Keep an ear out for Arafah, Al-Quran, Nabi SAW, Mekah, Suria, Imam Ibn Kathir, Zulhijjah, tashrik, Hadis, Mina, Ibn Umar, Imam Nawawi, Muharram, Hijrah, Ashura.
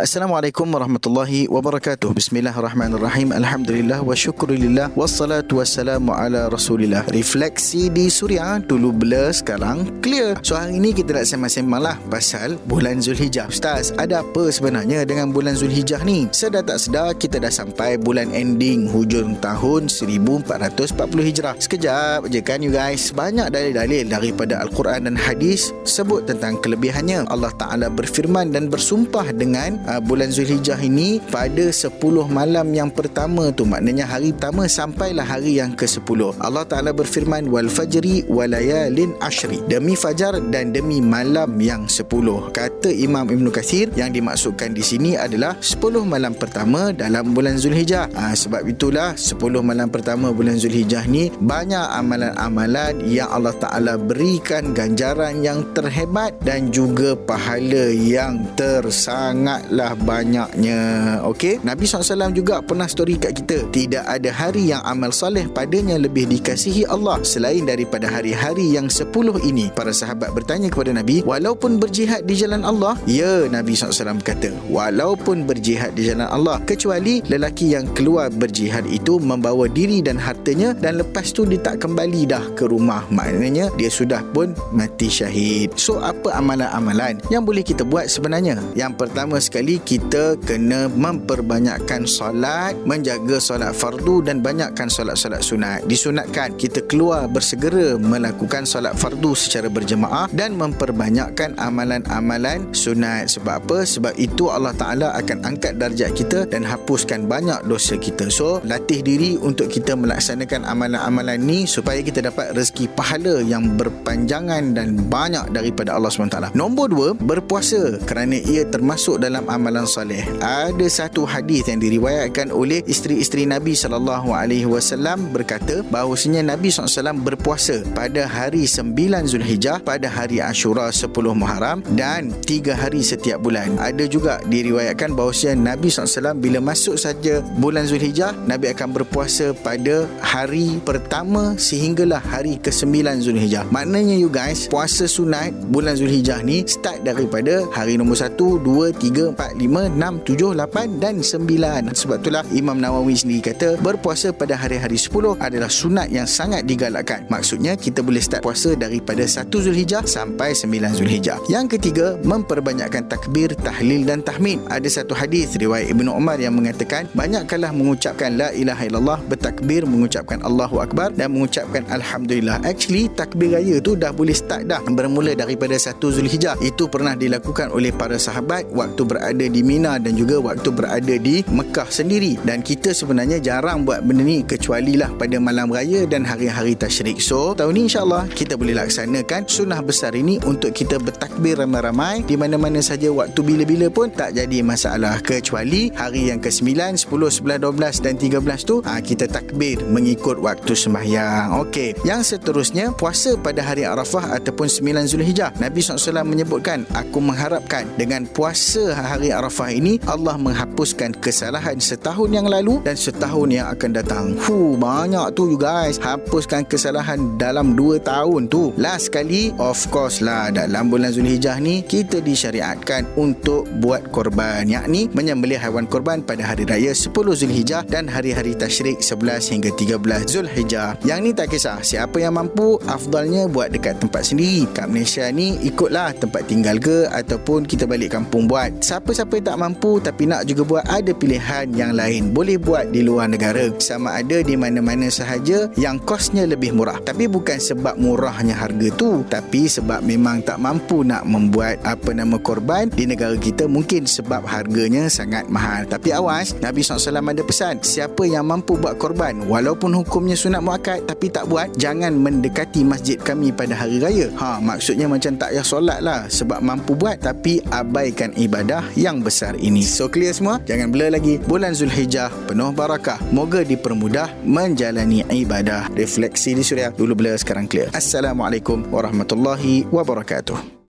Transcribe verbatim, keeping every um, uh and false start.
Assalamualaikum warahmatullahi wabarakatuh. Bismillahirrahmanirrahim. Alhamdulillah wa syukurillah, wassalatu wassalamu ala rasulillah. Refleksi di Suria, dulu blur sekarang clear. So hari ni kita nak sembang-sembang lah pasal bulan Zulhijjah. Ustaz, ada apa sebenarnya dengan bulan Zulhijjah ni? Sedar tak sedar kita dah sampai bulan ending hujung tahun seribu empat ratus empat puluh Hijrah. Sekejap je kan you guys. Banyak dalil-dalil daripada Al-Quran dan Hadis sebut tentang kelebihannya. Allah Ta'ala berfirman dan bersumpah dengan uh, bulan Zulhijjah ini pada sepuluh malam yang pertama tu, maknanya hari pertama sampailah hari yang ke-sepuluh. Allah Ta'ala berfirman, wal fajri walayalin ashri, demi fajar dan demi malam yang sepuluh. Kata Imam Ibn Kathir, yang dimaksudkan di sini adalah sepuluh malam pertama dalam bulan Zulhijjah. Ha, sebab itulah sepuluh malam pertama bulan Zulhijjah ni banyak amalan-amalan yang Allah Ta'ala berikan ganjaran yang terhebat dan juga pahala yang tersangatlah banyaknya. Okey, Nabi sallallahu alaihi wasallam juga pernah story kat kita, tidak ada hari yang amal soleh padanya lebih dikasihi Allah selain daripada hari-hari yang sepuluh ini. Para sahabat bertanya kepada Nabi, walaupun berjihad di jalan Allah? Ya, Nabi sallallahu alaihi wasallam kata, walaupun berjihad di jalan Allah, kecuali lelaki yang keluar berjihad itu membawa diri dan hartanya dan lepas tu dia tak kembali dah ke rumah, maknanya dia sudah pun mati syahid. So apa amalan-amalan yang boleh kita buat sebenarnya? Yang pertama sekali, kita kena memperbanyakkan solat, menjaga solat fardu dan banyakkan solat-solat sunat. Disunatkan kita keluar bersegera melakukan solat fardu secara berjemaah dan memperbanyakkan amalan-amalan sunat. Sebab apa? Sebab itu Allah Ta'ala akan angkat darjat kita dan hapuskan banyak dosa kita. So, latih diri untuk kita melaksanakan amalan-amalan ni supaya kita dapat rezeki pahala yang berpanjangan dan banyak daripada Allah subhanahu wa taala. Nombor dua, berpuasa kerana ia termasuk dalam amalan soleh. Ada satu hadis yang diriwayatkan oleh isteri-isteri Nabi sallallahu alaihi wasallam berkata bahawasanya Nabi sallallahu alaihi wasallam berpuasa pada hari sembilan Zulhijjah, pada hari Ashura, sepuluh Muharram dan tiga hari setiap bulan. Ada juga diriwayatkan bahawasanya Nabi sallallahu alaihi wasallam bila masuk saja bulan Zulhijjah, Nabi akan berpuasa pada hari pertama sehinggalah hari kesembilan Zulhijjah. Maknanya you guys, puasa sunat bulan Zulhijjah ni start daripada hari nombor satu, dua, tiga, empat, lima, enam, tujuh, lapan dan sembilan. Sebab itulah Imam Nawawi sendiri kata berpuasa pada hari-hari sepuluh adalah sunat yang sangat digalakkan. Maksudnya kita boleh start puasa daripada satu Zulhijjah sampai sembilan Zulhijjah. Yang ketiga, memperbanyakkan takbir, tahlil dan tahmid. Ada satu hadis riwayat Ibn Umar yang mengatakan, banyakkanlah mengucapkan la ilaha illallah, bertakbir, mengucapkan Allahu Akbar dan mengucapkan Alhamdulillah. Actually takbir raya tu dah boleh start dah bermula daripada satu Zulhijjah. Itu pernah dilakukan oleh para sahabat waktu berada di Mina dan juga waktu berada di Mekah sendiri. Dan kita sebenarnya jarang buat benda ni kecuali lah pada malam raya dan hari-hari tashrik. So tahun ni insyaAllah kita boleh laksanakan sunnah besar ini untuk kita bertakbir ramai-ramai di mana-mana saja, waktu bila-bila pun tak jadi masalah, kecuali hari yang kesembilan, sepuluh, sebelas, dua belas dan tiga belas tu ha, kita takbir mengikut waktu sembahyang. Okey, yang seterusnya, puasa pada hari Arafah ataupun sembilan Zulhijjah. Nabi sallallahu alaihi wasallam menyebutkan, aku mengharapkan dengan puasa hari Arafah ini Allah menghapuskan kesalahan setahun yang lalu dan setahun yang akan datang. Fuh, banyak tu you guys, hapuskan kesalahan dalam dua tahun tu. Last sekali, of course lah, dalam bulan Zulhijjah ni kita disyariatkan untuk buat korban, yakni menyembelih haiwan korban pada hari raya sepuluh Zulhijjah dan hari-hari tashrik sebelas hingga tiga belas Zulhijjah. Yang ni tak kisah siapa yang mampu, afdalnya buat dekat tempat sendiri. Kat Malaysia ni ikutlah tempat tinggal ke ataupun kita balik kampung buat. Siapa-siapa yang tak mampu tapi nak juga buat, ada pilihan yang lain, boleh buat di luar negara, sama ada di mana-mana sahaja yang kosnya lebih murah. Tapi bukan sebab murahnya harga tu, tapi sebab memang tak mampu nak membuat apa nama korban di negara kita, mungkin sebab harganya sangat mahal. Tapi awas, Nabi sallallahu alaihi wasallam ada pesan, siapa yang mampu buat korban walaupun hukumnya sunat muakkad tapi tak buat, jangan mendekati masjid kami pada hari raya. Ha, maksudnya macam tak payah solat lah, sebab mampu buat tapi abaikan ibadah yang besar ini. So clear semua? Jangan blur lagi. Bulan Zulhijjah penuh barakah, moga dipermudah menjalani ibadah. Refleksi di Suria, dulu blur sekarang clear. Assalamualaikum warahmatullahi wabarakatuh.